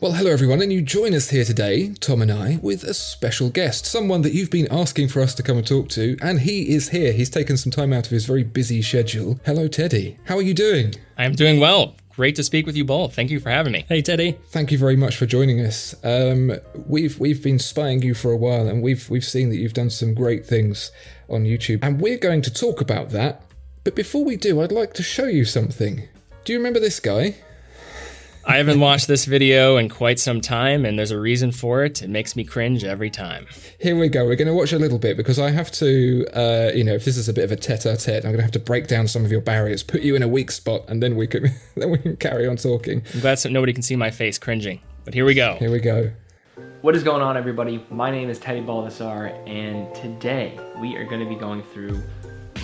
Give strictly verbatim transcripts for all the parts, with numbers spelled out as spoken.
Well, hello everyone, and you join us here today, Tom and I, with a special guest, someone that you've been asking for us to come and talk to, and he is here. He's taken some time out of his very busy schedule. Hello, Teddy. How are you doing? I'm doing well. Great to speak with you both. Thank you for having me. Hey, Teddy. Thank you very much for joining us. Um, we've we've been spying you for a while, and we've we've seen that you've done some great things on YouTube, and we're going to talk about that. But before we do, I'd like to show you something. Do you remember this guy? I haven't watched this video in quite some time, and there's a reason for it. It makes me cringe every time. Here we go. We're going to watch a little bit because I have to, uh, you know, if this is a bit of a tete-a-tete, I'm going to have to break down some of your barriers, put you in a weak spot, and then we can then we can carry on talking. I'm glad so nobody can see my face cringing, but here we go. Here we go. What is going on, everybody? My name is Teddy Baldassarre, and today we are going to be going through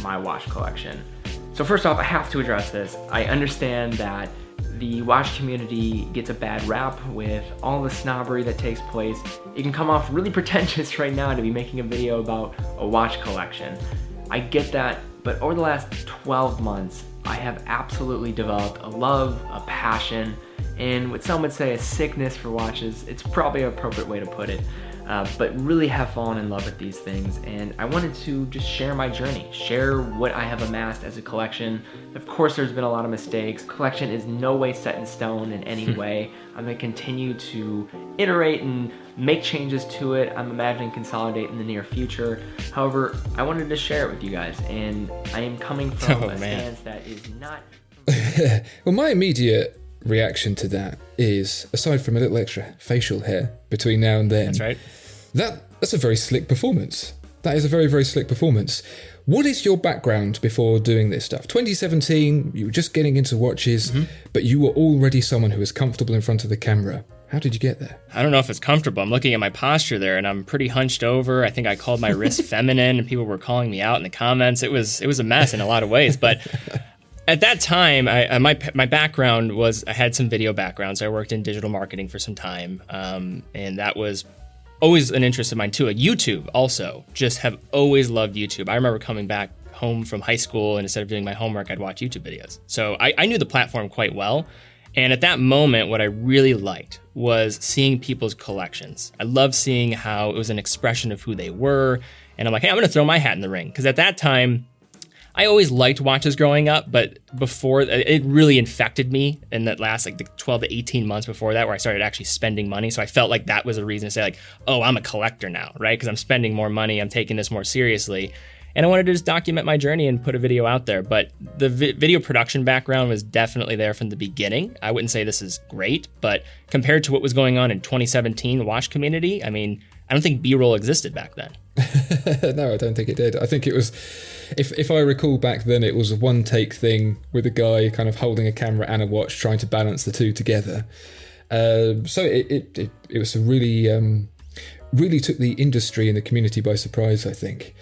my watch collection. So first off, I have to address this. I understand that the watch community gets a bad rap with all the snobbery that takes place. It can come off really pretentious right now to be making a video about a watch collection. I get that, but over the last twelve months, I have absolutely developed a love, a passion, and what some would say a sickness for watches. It's probably an appropriate way to put it, uh, but really have fallen in love with these things. And I wanted to just share my journey, share what I have amassed as a collection. Of course, there's been a lot of mistakes. Collection is no way set in stone in any way. I'm gonna continue to iterate and make changes to it. I'm imagining consolidate in the near future. However, I wanted to share it with you guys, and I am coming from oh, a man. stance that is not... Well, my immediate reaction to that is, aside from a little extra facial hair between now and then... That's right. That, that's a very slick performance. That is a very, very slick performance. What is your background before doing this stuff? twenty seventeen, you were just getting into watches, mm-hmm. but you were already someone who was comfortable in front of the camera. How did you get there? I don't know if it's comfortable. I'm looking at my posture there, and I'm pretty hunched over. I think I called my wrist feminine, and people were calling me out in the comments. It was it was a mess in a lot of ways. But at that time, I, my my background was I had some video backgrounds. I worked in digital marketing for some time, um, and that was always an interest of mine too. YouTube also, just have always loved YouTube. I remember coming back home from high school, and instead of doing my homework, I'd watch YouTube videos. So I, I knew the platform quite well. And at that moment, what I really liked was seeing people's collections. I loved seeing how it was an expression of who they were. And I'm like, hey, I'm going to throw my hat in the ring. Because at that time, I always liked watches growing up. But before, it really infected me in that last like the twelve to eighteen months before that, where I started actually spending money. So I felt like that was a reason to say like, oh, I'm a collector now, right? Because I'm spending more money. I'm taking this more seriously. And I wanted to just document my journey and put a video out there. But the vi- video production background was definitely there from the beginning. I wouldn't say this is great, but compared to what was going on in twenty seventeen watch community, I mean, I don't think B-roll existed back then. No, I don't think it did. I think it was, if if I recall back then, it was a one take thing with a guy kind of holding a camera and a watch trying to balance the two together. Uh, so it, it, it, it was a really, um, really took the industry and the community by surprise, I think.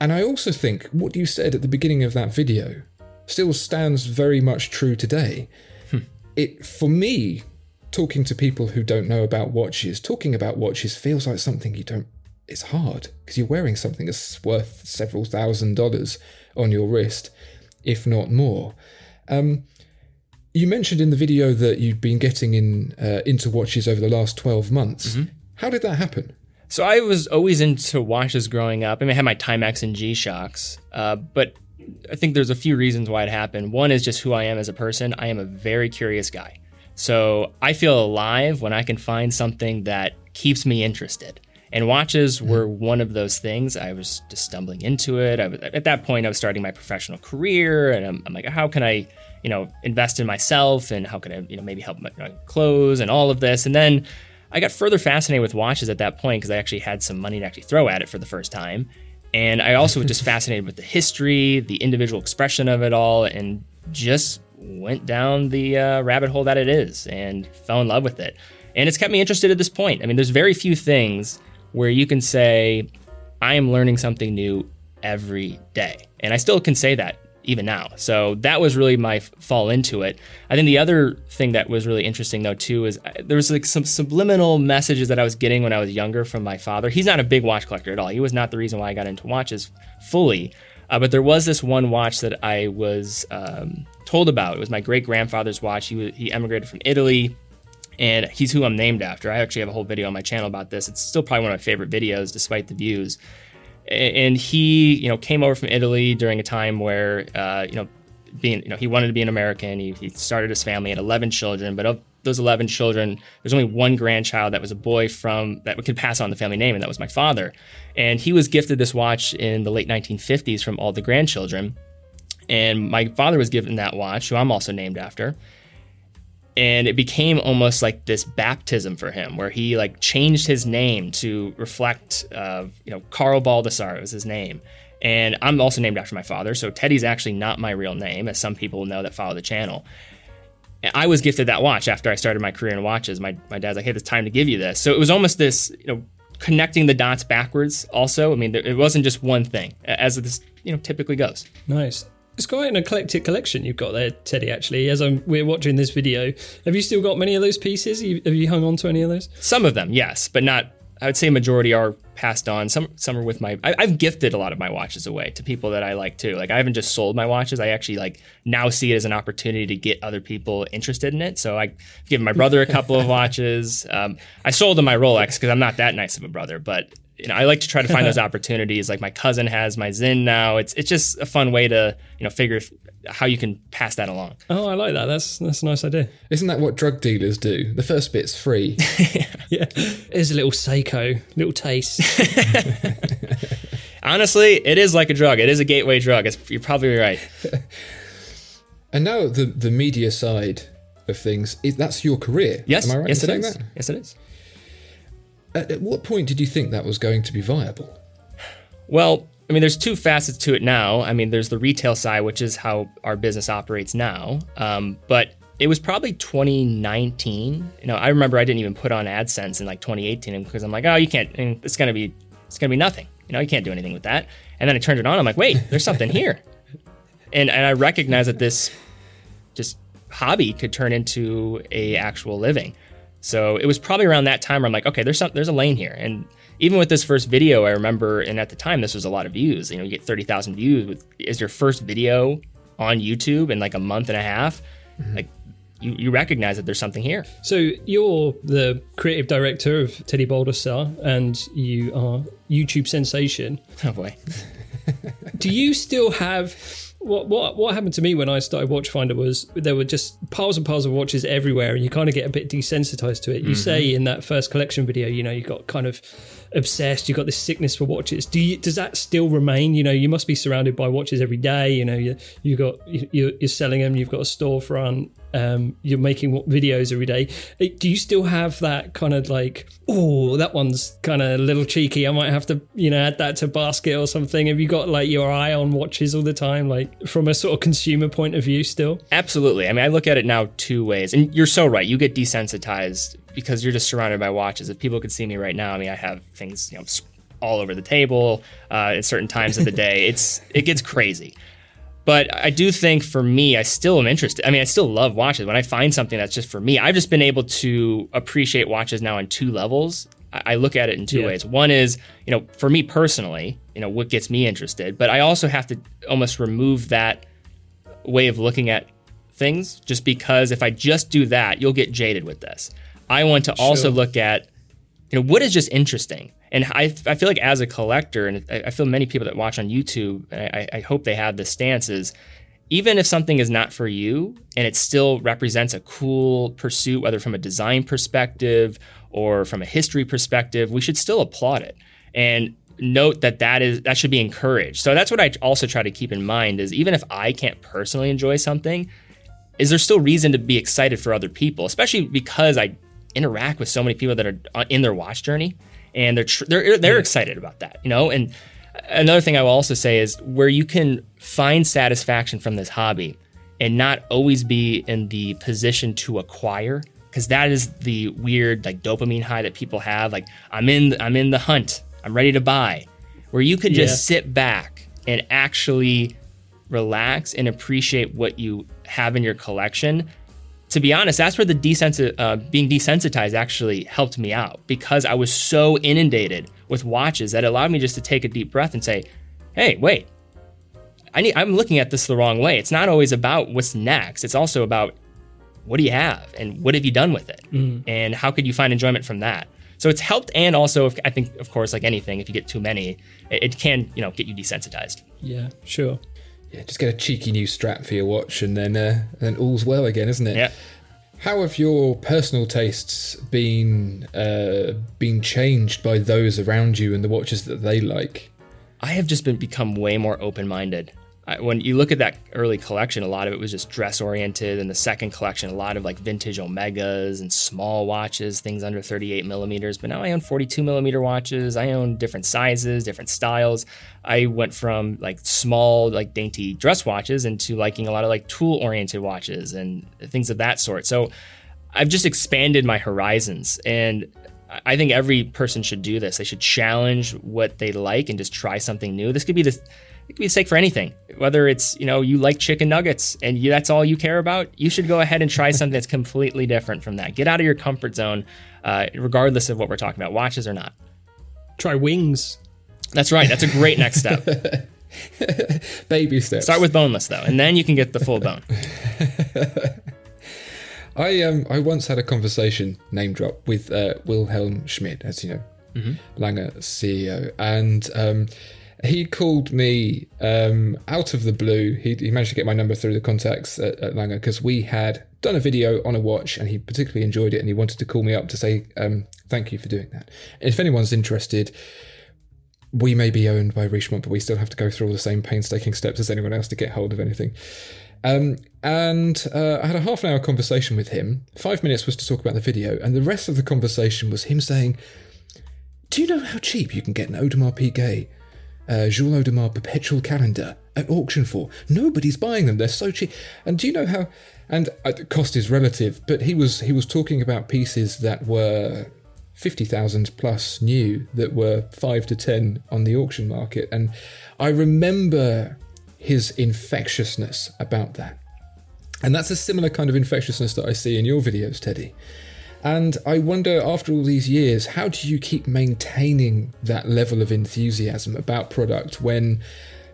And I also think what you said at the beginning of that video still stands very much true today. Hmm. It, for me, talking to people who don't know about watches, talking about watches feels like something you don't, it's hard because you're wearing something that's worth several thousand dollars on your wrist, if not more. Um, you mentioned in the video that you've been getting in uh, into watches over the last twelve months. Mm-hmm. How did that happen? So I was always into watches growing up. I mean, I had my Timex and G-Shocks, uh, but I think there's a few reasons why it happened. One is just who I am as a person. I am a very curious guy. So I feel alive when I can find something that keeps me interested. And watches were one of those things. I was just stumbling into it. I was, at that point, I was starting my professional career, and I'm, I'm like, how can I, you know, invest in myself, and how can I, you know, maybe help my, my clothes and all of this. And then I got further fascinated with watches at that point because I actually had some money to actually throw at it for the first time. And I also was just fascinated with the history, the individual expression of it all, and just went down the uh, rabbit hole that it is and fell in love with it. And it's kept me interested at this point. I mean, there's very few things where you can say, I am learning something new every day. And I still can say that even now. So that was really my f- fall into it. I think the other thing that was really interesting though too is I, there was like some subliminal messages that I was getting when I was younger from my father. He's not a big watch collector at all. He was not the reason why I got into watches fully. Uh, but there was this one watch that I was um, told about. It was my great grandfather's watch. He was, he emigrated from Italy. And he's who I'm named after. I actually have a whole video on my channel about this. It's still probably one of my favorite videos, despite the views. And he, you know, came over from Italy during a time where, uh, you know, being, you know, he wanted to be an American. He, he started his family at eleven children, but of those eleven children, there's only one grandchild that was a boy from that could pass on the family name, and that was my father. And he was gifted this watch in the late nineteen fifties from all the grandchildren. And my father was given that watch, who I'm also named after. And it became almost like this baptism for him, where he like changed his name to reflect, uh, you know, Carl Baldassarre was his name. And I'm also named after my father. So Teddy's actually not my real name, as some people know that follow the channel. And I was gifted that watch after I started my career in watches. My my dad's like, hey, it's time to give you this. So it was almost this, you know, connecting the dots backwards also. I mean, it wasn't just one thing, as this, you know, typically goes. Nice. It's quite an eclectic collection you've got there, Teddy, actually, as I'm, we're watching this video. Have you still got many of those pieces? Have you hung on to any of those? Some of them, yes, but not, I would say majority are passed on. Some some are with my, I, I've gifted a lot of my watches away to people that I like too. Like I haven't just sold my watches. I actually like now see it as an opportunity to get other people interested in it. So I've given my brother a couple of watches. Um, I sold them my Rolex because I'm not that nice of a brother, but you know, I like to try to find those opportunities. Like my cousin has my Zen now. It's it's just a fun way to, you know, figure if, how you can pass that along. Oh, I like that. That's that's a nice idea. Isn't that what drug dealers do? The first bit's free. Yeah. There's a little Seiko, little taste. Honestly, it is like a drug. It is a gateway drug. It's, you're probably right. And now the the media side of things, that's your career. Yes. Am I right yes, in saying that? Yes, it is. At what point did you think that was going to be viable? Well, I mean, there's two facets to it now. I mean, there's the retail side, which is how our business operates now. Um, but it was probably twenty nineteen. You know, I remember I didn't even put on AdSense in like twenty eighteen because I'm like, oh, you can't. It's gonna be, it's gonna be nothing. You know, you can't do anything with that. And then I turned it on. I'm like, wait, there's something here. And and I recognize that this just hobby could turn into a actual living. So it was probably around that time where I'm like, okay, there's some, there's a lane here. And even with this first video, I remember, and at the time, this was a lot of views. You know, you get thirty thousand views with, is your first video on YouTube in like a month and a half. Mm-hmm. Like you, you recognize that there's something here. So you're the creative director of Teddy Baldassarre and you are YouTube sensation. Oh boy. Do you still have... What what what happened to me when I started Watchfinder was there were just piles and piles of watches everywhere, and you kind of get a bit desensitized to it. You mm-hmm. say in that first collection video, you know, you got kind of obsessed. You got this sickness for watches. Do you, does that still remain? You know, you must be surrounded by watches every day. You know, you you got you, you're selling them. You've got a storefront. Um, you're making videos every day. Do you still have that kind of like, oh, that one's kind of a little cheeky. I might have to, you know, add that to basket or something. Have you got like your eye on watches all the time, like from a sort of consumer point of view still? Absolutely. I mean, I look at it now two ways, and you're so right. You get desensitized because you're just surrounded by watches. If people could see me right now, I mean, I have things, you know, all over the table uh, at certain times of the day. It's it gets crazy. But I do think for me, I still am interested. I mean, I still love watches. When I find something that's just for me, I've just been able to appreciate watches now on two levels. I look at it in two yeah. ways. One is, you know, for me personally, you know, what gets me interested. But I also have to almost remove that way of looking at things just because if I just do that, you'll get jaded with this. I want to sure. also look at, you know, what is just interesting. And I I feel like as a collector, and I, I feel many people that watch on YouTube, I, I hope they have the stance is, even if something is not for you and it still represents a cool pursuit, whether from a design perspective or from a history perspective, we should still applaud it. And note that that is that should be encouraged. So that's what I also try to keep in mind is even if I can't personally enjoy something, is there still reason to be excited for other people, especially because I interact with so many people that are in their watch journey and they're tr- they're they're excited about that, you know? And another thing I will also say is where you can find satisfaction from this hobby and not always be in the position to acquire, because that is the weird like dopamine high that people have, like I'm in I'm in the hunt. I'm ready to buy, where you can just yeah. sit back and actually relax and appreciate what you have in your collection. To be honest, that's where the desensi- uh, being desensitized actually helped me out, because I was so inundated with watches that allowed me just to take a deep breath and say, hey, wait, I need, I'm looking at this the wrong way. It's not always about what's next. It's also about what do you have and what have you done with it? Mm. And how could you find enjoyment from that? So it's helped, and also, if, I think, of course, like anything, if you get too many, it, it can, you know, get you desensitized. Yeah, sure. Yeah, just get a cheeky new strap for your watch, and then uh, then all's well again, isn't it? Yeah. How have your personal tastes been uh, been changed by those around you and the watches that they like? I have just been become way more open-minded. I, when you look at that early collection, a lot of it was just dress-oriented, and the second collection, a lot of like vintage Omegas and small watches, things under thirty-eight millimeters, but now I own forty-two millimeter watches. I own different sizes, different styles. I went from like small, like dainty dress watches into liking a lot of like tool-oriented watches and things of that sort. So I've just expanded my horizons, and I think every person should do this. They should challenge what they like and just try something new. This could be the... It could be a stake for anything, whether it's, you know, you like chicken nuggets and you, that's all you care about. You should go ahead and try something that's completely different from that. Get out of your comfort zone, uh, regardless of what we're talking about, watches or not. Try wings. That's right. That's a great next step. Baby steps. Start with boneless, though, and then you can get the full bone. I um I once had a conversation, name drop, with uh, Wilhelm Schmidt, as you know, mm-hmm. Lange C E O, and um. He called me um, out of the blue. He, he managed to get my number through the contacts at, at Lange, because we had done a video on a watch and he particularly enjoyed it, and he wanted to call me up to say um, thank you for doing that. If anyone's interested, we may be owned by Richemont, but we still have to go through all the same painstaking steps as anyone else to get hold of anything. Um, and uh, I had a half an hour conversation with him. Five minutes was to talk about the video, and the rest of the conversation was him saying, do you know how cheap you can get an Audemars Piguet? Uh, Jules Audemars perpetual calendar at auction for. Nobody's buying them. They're so cheap. And do you know how? And uh, cost is relative, but he was he was talking about pieces that were fifty thousand plus new that were five to ten on the auction market. And I remember his infectiousness about that. And that's a similar kind of infectiousness that I see in your videos, Teddy. And I wonder, after all these years, how do you keep maintaining that level of enthusiasm about product when,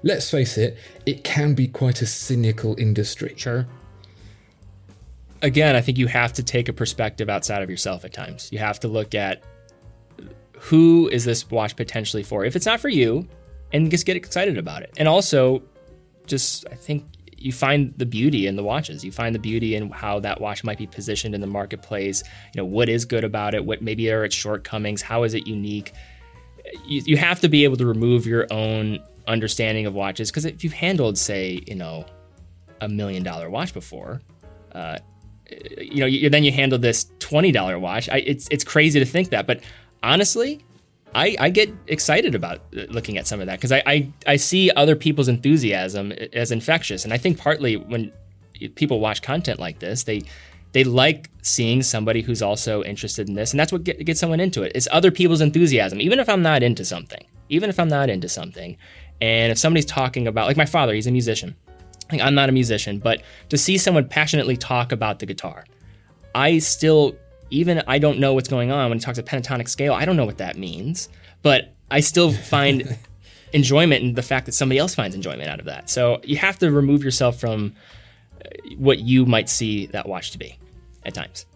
let's face it, it can be quite a cynical industry? Sure. Again, I think you have to take a perspective outside of yourself at times. You have to look at who is this watch potentially for, if it's not for you, and just get excited about it. And also, just, I think, you find the beauty in the watches. You find the beauty in how that watch might be positioned in the marketplace. You know, what is good about it? What maybe are its shortcomings? How is it unique? You, you have to be able to remove your own understanding of watches, because if you've handled, say, you know, a million dollar watch before, uh, you know, you, then you handle this twenty dollar watch. I, it's it's crazy to think that, but honestly, I, I get excited about looking at some of that, because I, I, I see other people's enthusiasm as infectious. And I think partly when people watch content like this, they they like seeing somebody who's also interested in this. And that's what get, gets someone into it. It's other people's enthusiasm, even if I'm not into something, even if I'm not into something. And if somebody's talking about, like my father, he's a musician. Like, I'm not a musician, but to see someone passionately talk about the guitar, I still... Even I don't know what's going on when he talks about pentatonic scale. I don't know what that means, but I still find enjoyment in the fact that somebody else finds enjoyment out of that. So you have to remove yourself from what you might see that watch to be at times.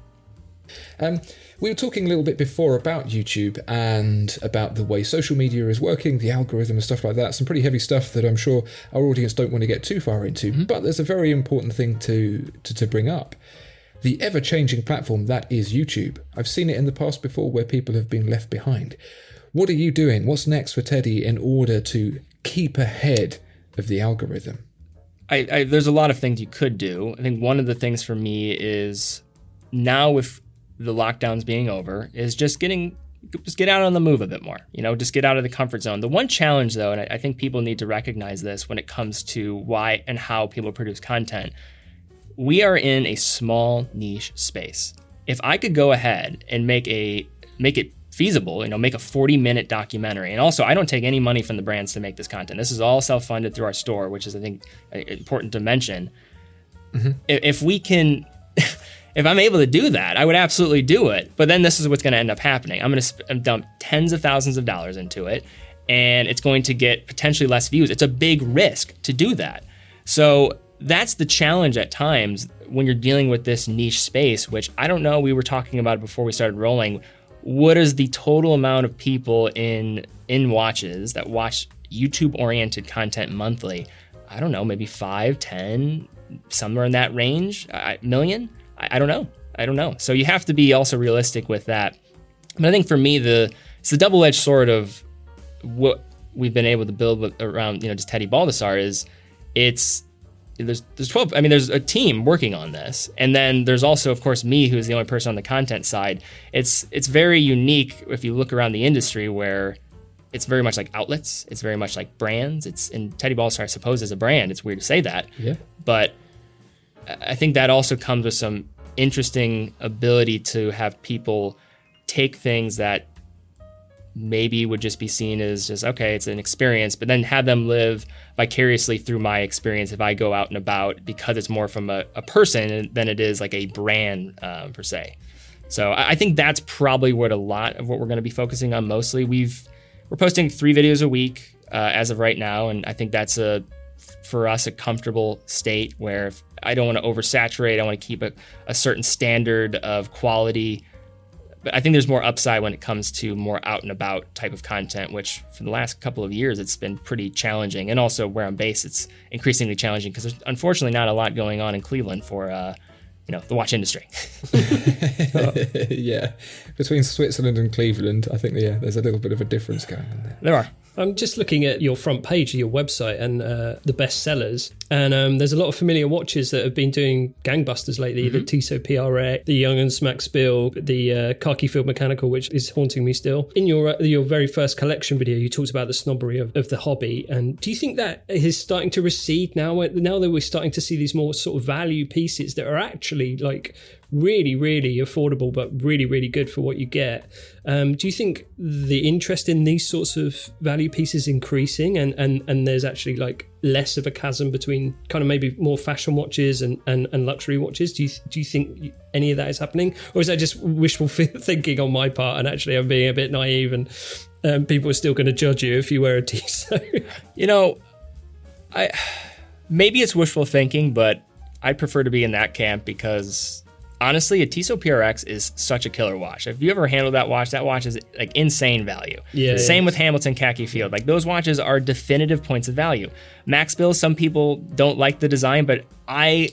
Um, we were talking a little bit before about YouTube and about the way social media is working, the algorithm and stuff like that. Some pretty heavy stuff that I'm sure our audience don't want to get too far into, mm-hmm. but there's a very important thing to, to, to bring up. The ever-changing platform that is YouTube. I've seen it in the past before where people have been left behind. What are you doing? What's next for Teddy in order to keep ahead of the algorithm? I, I, there's a lot of things you could do. I think one of the things for me is now with the lockdowns being over is just getting, just get out on the move a bit more, you know, just get out of the comfort zone. The one challenge though, and I think people need to recognize this when it comes to why and how people produce content, we are in a small niche space. If I could go ahead and make a, make it feasible, you know, make a forty minute documentary. And also I don't take any money from the brands to make this content. This is all self-funded through our store, which is I think important to mention. Mm-hmm. If we can, if I'm able to do that, I would absolutely do it. But then this is what's going to end up happening. I'm going to sp- dump tens of thousands of dollars into it, and it's going to get potentially less views. It's a big risk to do that. So that's the challenge at times when you're dealing with this niche space, which I don't know, we were talking about it before we started rolling. What is the total amount of people in in watches that watch YouTube-oriented content monthly? I don't know, maybe five, ten, somewhere in that range, a million? I don't know. I don't know. So you have to be also realistic with that. But I think for me, the it's the double-edged sword of what we've been able to build with, around, you know, just Teddy Baldassarre is it's there's there's twelve. I mean, there's a team working on this, and then there's also, of course, me, who's the only person on the content side. It's it's very unique if you look around the industry where it's very much like outlets. It's very much like brands. It's and Teddy Baldassarre, I suppose, is a brand. It's weird to say that, yeah, but I think that also comes with some interesting ability to have people take things that maybe would just be seen as just, okay, it's an experience, but then have them live vicariously through my experience if I go out and about, because it's more from a, a person than it is like a brand uh, per se. So I think that's probably what a lot of what we're going to be focusing on mostly. We've, we're posting three videos a week uh, as of right now, and I think that's a for us, a comfortable state where if I don't want to oversaturate. I want to keep a, a certain standard of quality. But I think there's more upside when it comes to more out and about type of content, which for the last couple of years, it's been pretty challenging. And also where I'm based, it's increasingly challenging because there's unfortunately not a lot going on in Cleveland for, uh, you know, the watch industry. So. Yeah. Between Switzerland and Cleveland, I think, yeah, there's a little bit of a difference going on there. There are. I'm just looking at your front page of your website and uh, the best sellers. And um, there's a lot of familiar watches that have been doing gangbusters lately. Mm-hmm. The Tissot P R X, the Young'un's Max Bill, the uh, Khaki Field Mechanical, which is haunting me still. In your uh, your very first collection video, you talked about the snobbery of, of the hobby. And do you think that is starting to recede now? Now that we're starting to see these more sort of value pieces that are actually like really, really affordable, but really, really good for what you get. Um, do you think the interest in these sorts of value pieces increasing and, and, and there's actually like less of a chasm between kind of maybe more fashion watches and, and, and luxury watches? Do you do you think any of that is happening? Or is that just wishful thinking on my part and actually I'm being a bit naive and um, people are still going to judge you if you wear a Tissot? You know, I maybe it's wishful thinking, but I prefer to be in that camp because... honestly, a Tissot P R X is such a killer watch. If you ever handled that watch, that watch is like insane value. Yeah, Same yeah. with Hamilton Khaki Field. Like those watches are definitive points of value. Max Bill, some people don't like the design, but I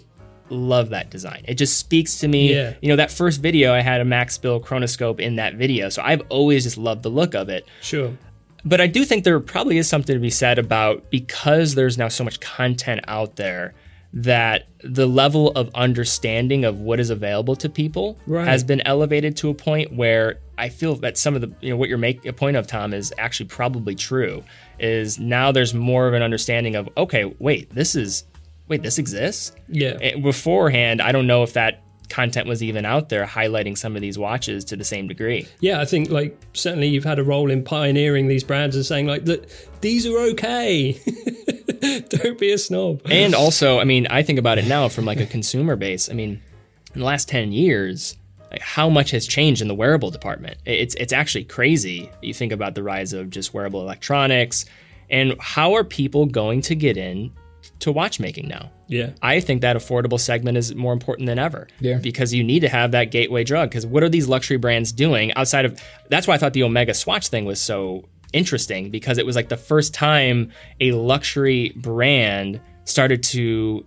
love that design. It just speaks to me. Yeah. You know, that first video, I had a Max Bill Chronoscope in that video. So I've always just loved the look of it. Sure. But I do think there probably is something to be said about because there's now so much content out there, that the level of understanding of what is available to people right. has been elevated to a point where I feel that some of the, you know, what you're making a point of, Tom, is actually probably true, is now there's more of an understanding of, okay, wait, this is, wait, this exists? Yeah. And beforehand, I don't know if that content was even out there highlighting some of these watches to the same degree. Yeah, I think like certainly you've had a role in pioneering these brands and saying like, that these are okay. Don't be a snob. And also, I mean, I think about it now from like a consumer base. I mean, in the last ten years, like how much has changed in the wearable department? It's it's actually crazy. You think about the rise of just wearable electronics and how are people going to get in to watchmaking now. Yeah. I think that affordable segment is more important than ever. Yeah. Because you need to have that gateway drug. Because what are these luxury brands doing outside of... That's why I thought the Omega Swatch thing was so interesting, because it was like the first time a luxury brand started to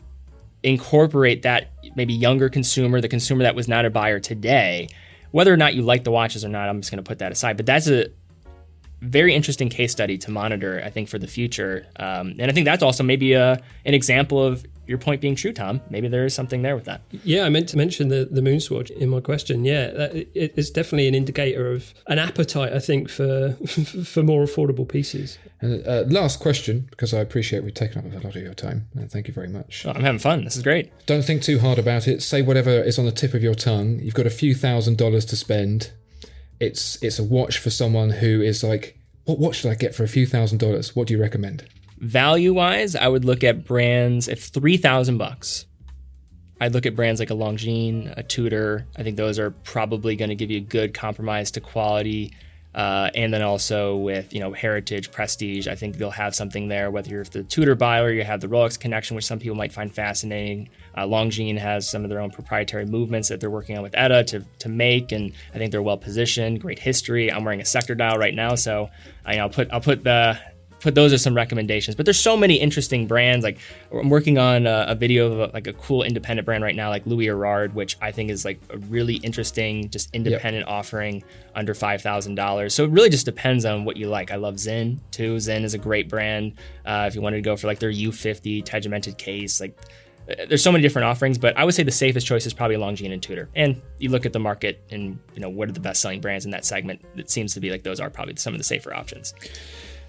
incorporate that maybe younger consumer, the consumer that was not a buyer today. Whether or not you like the watches or not, I'm just going to put that aside. But that's a very interesting case study to monitor, I think, for the future. Um, and I think that's also maybe a, an example of your point being true, Tom. Maybe there is something there with that. Yeah, I meant to mention the, the MoonSwatch in my question. Yeah, that, it, it's definitely an indicator of an appetite, I think, for for more affordable pieces. Uh, uh, last question, because I appreciate we've taken up a lot of your time. Uh, thank you very much. Oh, I'm having fun. This is great. Don't think too hard about it. Say whatever is on the tip of your tongue. You've got a few thousand dollars to spend. It's it's a watch for someone who is like, what watch should I get for a few thousand dollars? What do you recommend? Value-wise, I would look at brands at three thousand bucks. I'd look at brands like a Longines, a Tudor. I think those are probably going to give you a good compromise to quality. Uh, and then also with, you know, heritage, prestige, I think they'll have something there, whether you're the Tudor buyer, you have the Rolex connection, which some people might find fascinating. Uh, Longines has some of their own proprietary movements that they're working on with E T A to, to make, and I think they're well positioned, great history. I'm wearing a sector dial right now, so I, I'll put I'll put the put those as some recommendations. But there's so many interesting brands. Like I'm working on a, a video of a, like a cool independent brand right now, like Louis Erard, which I think is like a really interesting, just independent yep. offering under five thousand dollars. So it really just depends on what you like. I love Zen too. Zen is a great brand. Uh, if you wanted to go for like their U fifty tegumented case, like there's so many different offerings, but I would say the safest choice is probably Longines and Tudor. And you look at the market and, you know, what are the best selling brands in that segment? It seems to be like those are probably some of the safer options.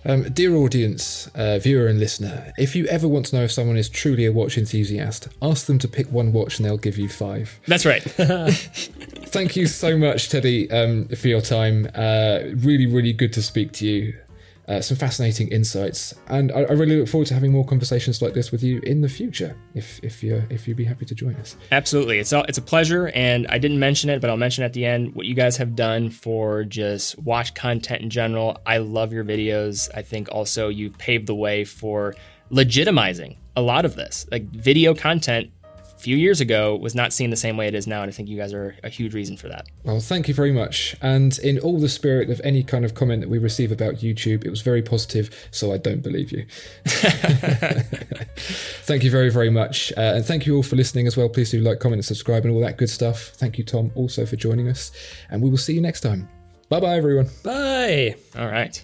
Um, dear audience, uh, viewer and listener, if you ever want to know if someone is truly a watch enthusiast, ask them to pick one watch and they'll give you five. That's right. Thank you so much, Teddy, um, for your time. Uh, really, really good to speak to you. Uh, some fascinating insights. And I, I really look forward to having more conversations like this with you in the future, if if, you're, if you'd be happy to join us. Absolutely. It's all, it's a pleasure. And I didn't mention it, but I'll mention at the end what you guys have done for just watch content in general. I love your videos. I think also you've paved the way for legitimizing a lot of this. Like video content a few years ago was not seen the same way it is now. And I think you guys are a huge reason for that. Well, thank you very much. And in all the spirit of any kind of comment that we receive about YouTube, it was very positive, so I don't believe you. Thank you very, very much. Uh, and thank you all for listening as well. Please do like, comment, and subscribe and all that good stuff. Thank you, Tom, also for joining us. And we will see you next time. Bye-bye, everyone. Bye. All right.